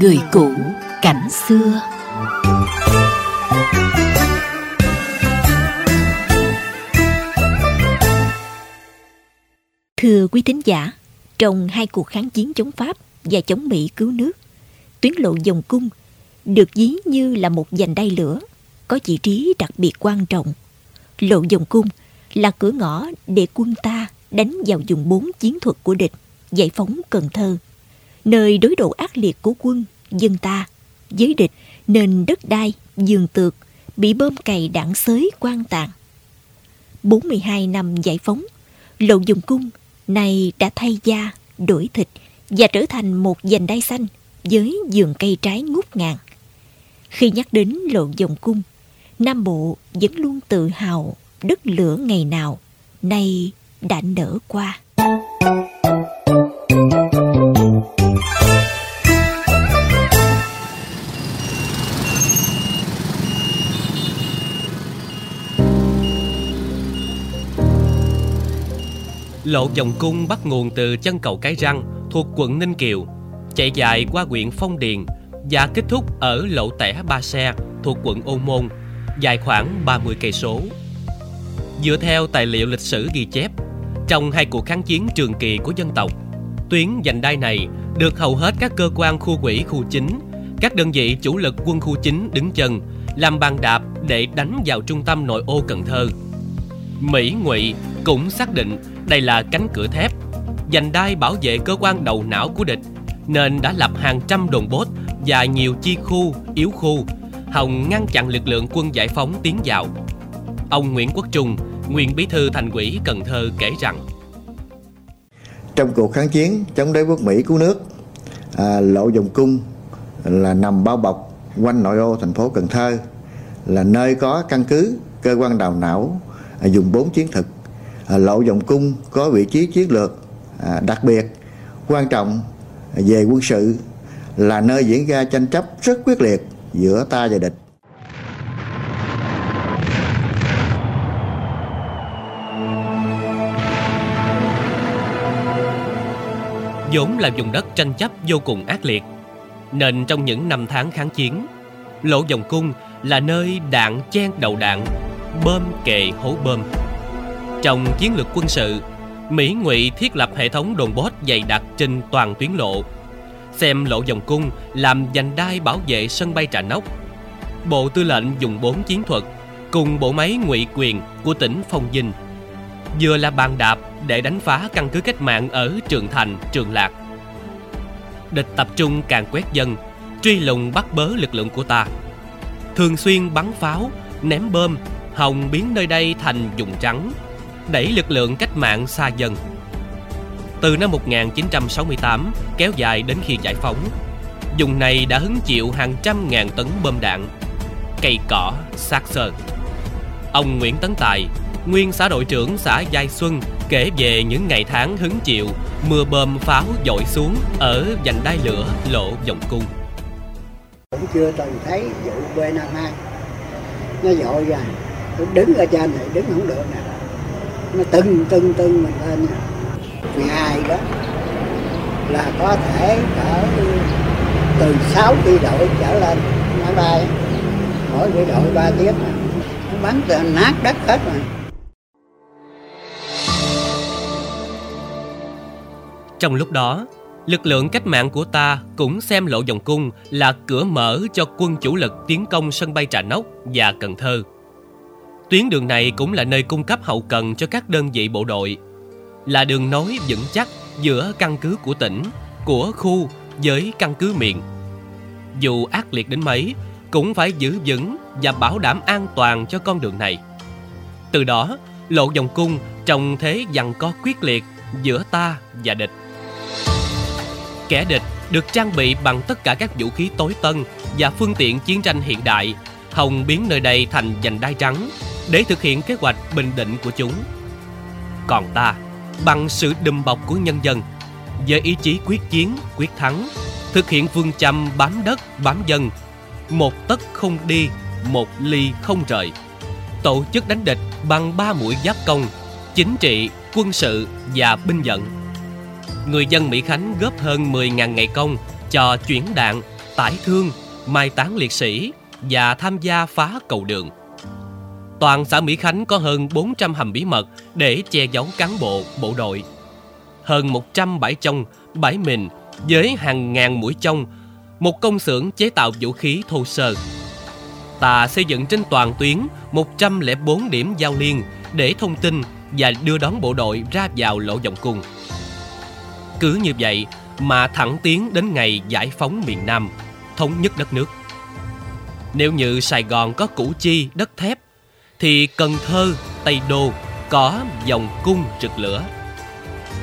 Người cũ cảnh xưa. Thưa quý thính giả, trong hai cuộc kháng chiến chống Pháp và chống Mỹ cứu nước, tuyến Lộ Vòng Cung được ví như là một vành đai lửa có vị trí đặc biệt quan trọng. Lộ Vòng Cung là cửa ngõ để quân ta đánh vào vùng 4 chiến thuật của địch, giải phóng Cần Thơ, nơi đối đầu ác liệt của quân, dân ta với địch, nên đất đai, vườn tược bị bom cày đạn xới quan tàn. 42 năm giải phóng, Lộ Vòng Cung này đã thay da, đổi thịt và trở thành một vành đai xanh với vườn cây trái ngút ngàn. Khi nhắc đến Lộ Vòng Cung, Nam Bộ vẫn luôn tự hào đất lửa ngày nào nay đã nở qua. Lộ Vòng Cung bắt nguồn từ chân cầu Cái Răng thuộc quận Ninh Kiều, chạy dài qua huyện Phong Điền và kết thúc ở lộ tẻ Ba Xe thuộc quận Ô Môn, dài khoảng 30 cây số. Dựa theo tài liệu lịch sử ghi chép, trong hai cuộc kháng chiến trường kỳ của dân tộc, tuyến vành đai này được hầu hết các cơ quan khu ủy khu chính, các đơn vị chủ lực quân khu chính đứng chân làm bàn đạp để đánh vào trung tâm nội ô Cần Thơ. Mỹ Ngụy cũng xác định đây là cánh cửa thép, vành đai bảo vệ cơ quan đầu não của địch, nên đã lập hàng trăm đồn post và nhiều chi khu, yếu khu, hòng ngăn chặn lực lượng quân giải phóng tiến vào. Ông Nguyễn Quốc Trung, nguyên bí thư thành ủy Cần Thơ kể rằng: trong cuộc kháng chiến chống đế quốc Mỹ cứu nước, Lộ Vòng Cung là nằm bao bọc quanh nội ô thành phố Cần Thơ, là nơi có căn cứ cơ quan đầu não dùng 4 chiến thực. Lộ Vòng Cung có vị trí chiến lược đặc biệt quan trọng về quân sự, là nơi diễn ra tranh chấp rất quyết liệt giữa ta và địch. Vốn là vùng đất tranh chấp vô cùng ác liệt, nên trong những năm tháng kháng chiến, Lộ Vòng Cung là nơi đạn chen đầu đạn, bơm kề hố bơm. Trong chiến lược quân sự, Mỹ Ngụy thiết lập hệ thống đồn post dày đặc trên toàn tuyến lộ, xem Lộ Vòng Cung làm vành đai bảo vệ sân bay Trà Nóc. Bộ Tư lệnh vùng 4 chiến thuật cùng bộ máy ngụy quyền của tỉnh Phong Vinh vừa là bàn đạp để đánh phá căn cứ cách mạng ở Trường Thành, Trường Lạc. Địch tập trung càn quét dân, truy lùng bắt bớ lực lượng của ta, thường xuyên bắn pháo, ném bom, hòng biến nơi đây thành vùng trắng, đẩy lực lượng cách mạng xa dân. Từ năm 1968 kéo dài đến khi giải phóng, vùng này đã hứng chịu hàng trăm ngàn tấn bom đạn, cây cỏ, xác xơ. Ông Nguyễn Tấn Tài, nguyên xã đội trưởng xã Giai Xuân kể về những ngày tháng hứng chịu mưa bom pháo dội xuống ở vành đai lửa Lộ Vòng Cung. Cũng chưa từng thấy vụ B52 nó dội ra, đứng ở trên này đứng không được nè, nó từng mình lên nè. Ngày đó là có thể ở từ 6 phi đội trở lên máy bay, mỗi phi đội 3 tiếp, nó bắn từ nát đất hết rồi. Trong lúc đó, lực lượng cách mạng của ta cũng xem Lộ Vòng Cung là cửa mở cho quân chủ lực tiến công sân bay Trà Nóc và Cần Thơ. Tuyến đường này cũng là nơi cung cấp hậu cần cho các đơn vị bộ đội, là đường nối vững chắc giữa căn cứ của tỉnh, của khu với căn cứ miền. Dù ác liệt đến mấy, cũng phải giữ vững và bảo đảm an toàn cho con đường này. Từ đó, Lộ Vòng Cung trong thế giằng co quyết liệt giữa ta và địch. Kẻ địch được trang bị bằng tất cả các vũ khí tối tân và phương tiện chiến tranh hiện đại, hòng biến nơi đây thành vành đai trắng để thực hiện kế hoạch bình định của chúng. Còn ta, bằng sự đùm bọc của nhân dân, với ý chí quyết chiến, quyết thắng, thực hiện phương châm bám đất, bám dân, một tấc không đi, một ly không rời, tổ chức đánh địch bằng 3 mũi giáp công, chính trị, quân sự và binh vận. Người dân Mỹ Khánh góp hơn 10.000 ngày công cho chuyển đạn, tải thương, mai táng liệt sĩ và tham gia phá cầu đường. Toàn xã Mỹ Khánh có hơn 400 hầm bí mật để che giấu cán bộ, bộ đội. Hơn 100 bãi chông, bãi mìn với hàng ngàn mũi chông, một công xưởng chế tạo vũ khí thô sơ. Ta xây dựng trên toàn tuyến 104 điểm giao liên để thông tin và đưa đón bộ đội ra vào Lộ Vòng Cung. Cứ như vậy mà thẳng tiến đến ngày giải phóng miền Nam, thống nhất đất nước. Nếu như Sài Gòn có Củ Chi đất thép, thì Cần Thơ, Tây Đô có Vòng Cung rực lửa.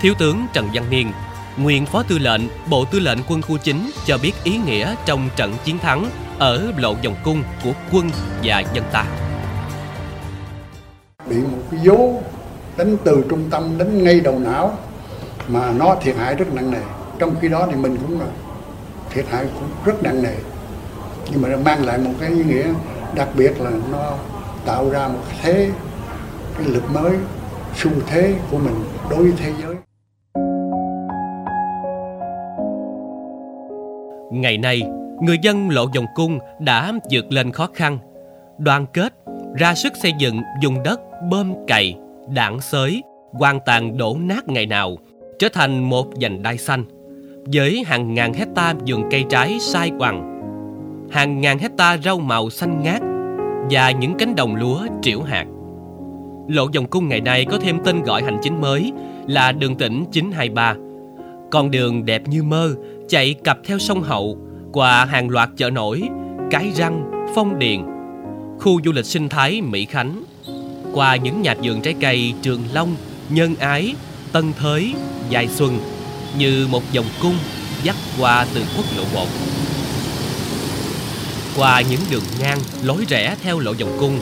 Thiếu tướng Trần Văn Niên, nguyên Phó Tư lệnh Bộ Tư lệnh Quân khu 9 cho biết ý nghĩa trong trận chiến thắng ở Lộ Vòng Cung của quân và dân ta. Bị một cái vố đánh từ trung tâm đến ngay đầu não mà nó thiệt hại rất nặng nề. Trong khi đó thì mình cũng thiệt hại cũng rất nặng nề. Nhưng mà nó mang lại một cái ý nghĩa đặc biệt là nó tạo ra một thế, cái lực mới, xu thế của mình đối với thế giới. Ngày nay, người dân Lộ Vòng Cung đã vượt lên khó khăn, đoàn kết, ra sức xây dựng vùng đất bơm cày, đạn xới, hoang tàn đổ nát ngày nào, trở thành một vành đai xanh, với hàng ngàn hecta vườn cây trái sai quằn, hàng ngàn hecta rau màu xanh ngát và những cánh đồng lúa trĩu hạt. Lộ Vòng Cung ngày nay có thêm tên gọi hành chính mới là đường tỉnh 923. Con đường đẹp như mơ chạy cặp theo sông Hậu, qua hàng loạt chợ nổi, Cái Răng, Phong Điền, khu du lịch sinh thái Mỹ Khánh, qua những nhà vườn trái cây Trường Long, Nhân Ái, Tân Thới, Giai Xuân, như một vòng cung dắt qua từ quốc lộ 1. Qua những đường ngang, lối rẽ theo Lộ Vòng Cung,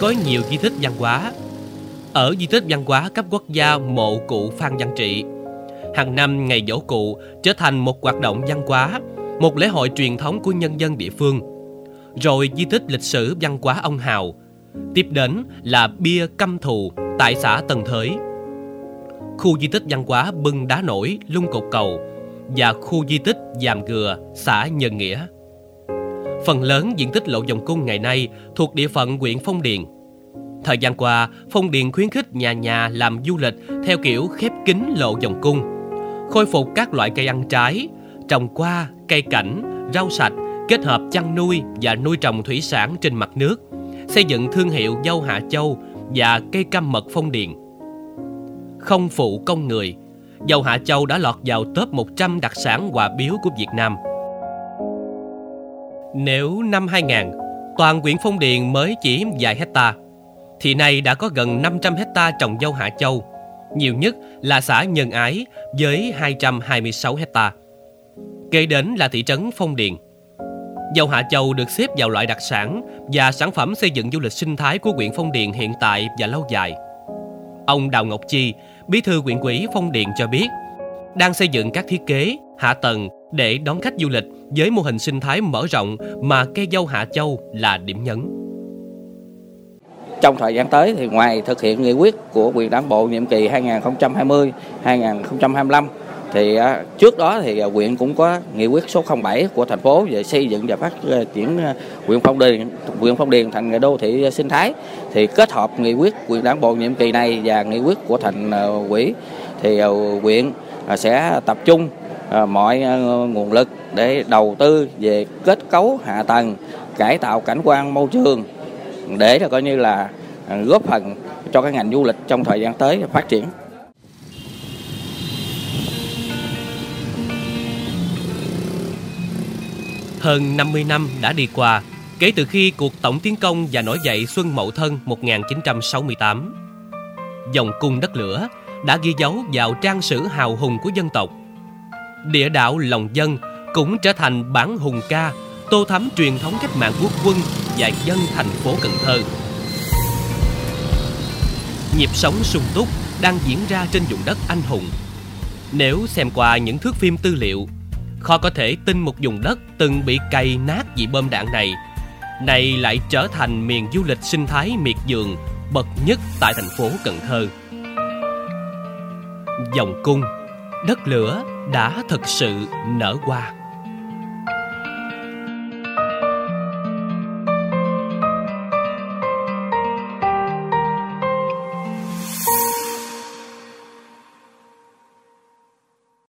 có nhiều di tích văn hóa. Ở di tích văn hóa cấp quốc gia mộ cụ Phan Văn Trị, hàng năm ngày giỗ cụ trở thành một hoạt động văn hóa, một lễ hội truyền thống của nhân dân địa phương. Rồi di tích lịch sử văn hóa ông Hào. Tiếp đến là bia căm thù tại xã Tân Thới, khu di tích văn hóa Bưng Đá Nổi, Lung Cột Cầu và khu di tích Giàm Gừa, xã Nhân Nghĩa. Phần lớn diện tích Lộ Vòng Cung ngày nay thuộc địa phận huyện Phong Điền. Thời gian qua, Phong Điền khuyến khích nhà nhà làm du lịch theo kiểu khép kín Lộ Vòng Cung, khôi phục các loại cây ăn trái, trồng qua, cây cảnh, rau sạch, kết hợp chăn nuôi và nuôi trồng thủy sản trên mặt nước, xây dựng thương hiệu dâu Hạ Châu và cây cam mật Phong Điền. Không phụ công người, dâu Hạ Châu đã lọt vào top 100 đặc sản quà biếu của Việt Nam. Nếu năm 2000, toàn huyện Phong Điền mới chỉ vài hecta, thì nay đã có gần 500 hecta trồng dâu Hạ Châu, nhiều nhất là xã Nhân Ái với 226 hecta. Kế đến là thị trấn Phong Điền. Dâu Hạ Châu được xếp vào loại đặc sản và sản phẩm xây dựng du lịch sinh thái của huyện Phong Điền hiện tại và lâu dài. Ông Đào Ngọc Chi, bí thư huyện ủy Phong Điền cho biết, đang xây dựng các thiết kế, hạ tầng để đón khách du lịch với mô hình sinh thái mở rộng mà cây dâu Hạ Châu là điểm nhấn. Trong thời gian tới thì ngoài thực hiện nghị quyết của Ủy ban Đảng bộ nhiệm kỳ 2020-2025 thì trước đó thì huyện cũng có nghị quyết số 07 của thành phố về xây dựng và phát triển huyện Phong Điền thành đô thị sinh thái, thì kết hợp nghị quyết của Đảng bộ nhiệm kỳ này và nghị quyết của thành ủy thì huyện sẽ tập trung mọi nguồn lực để đầu tư về kết cấu hạ tầng, cải tạo cảnh quan môi trường để là coi như là góp phần cho cái ngành du lịch trong thời gian tới phát triển. Hơn 50 năm đã đi qua kể từ khi cuộc tổng tiến công và nổi dậy xuân Mậu Thân 1968. Vòng cung đất lửa đã ghi dấu vào trang sử hào hùng của dân tộc. Địa đạo lòng dân cũng trở thành bản hùng ca tô thắm truyền thống cách mạng quốc quân và dân thành phố Cần Thơ. Nhịp sống sung túc đang diễn ra trên vùng đất anh hùng. Nếu xem qua những thước phim tư liệu, khó có thể tin một vùng đất từng bị cày nát vì bom đạn này nay lại trở thành miền du lịch sinh thái miệt vườn bậc nhất tại thành phố Cần Thơ. Vòng Cung, đất lửa đã thực sự nở hoa.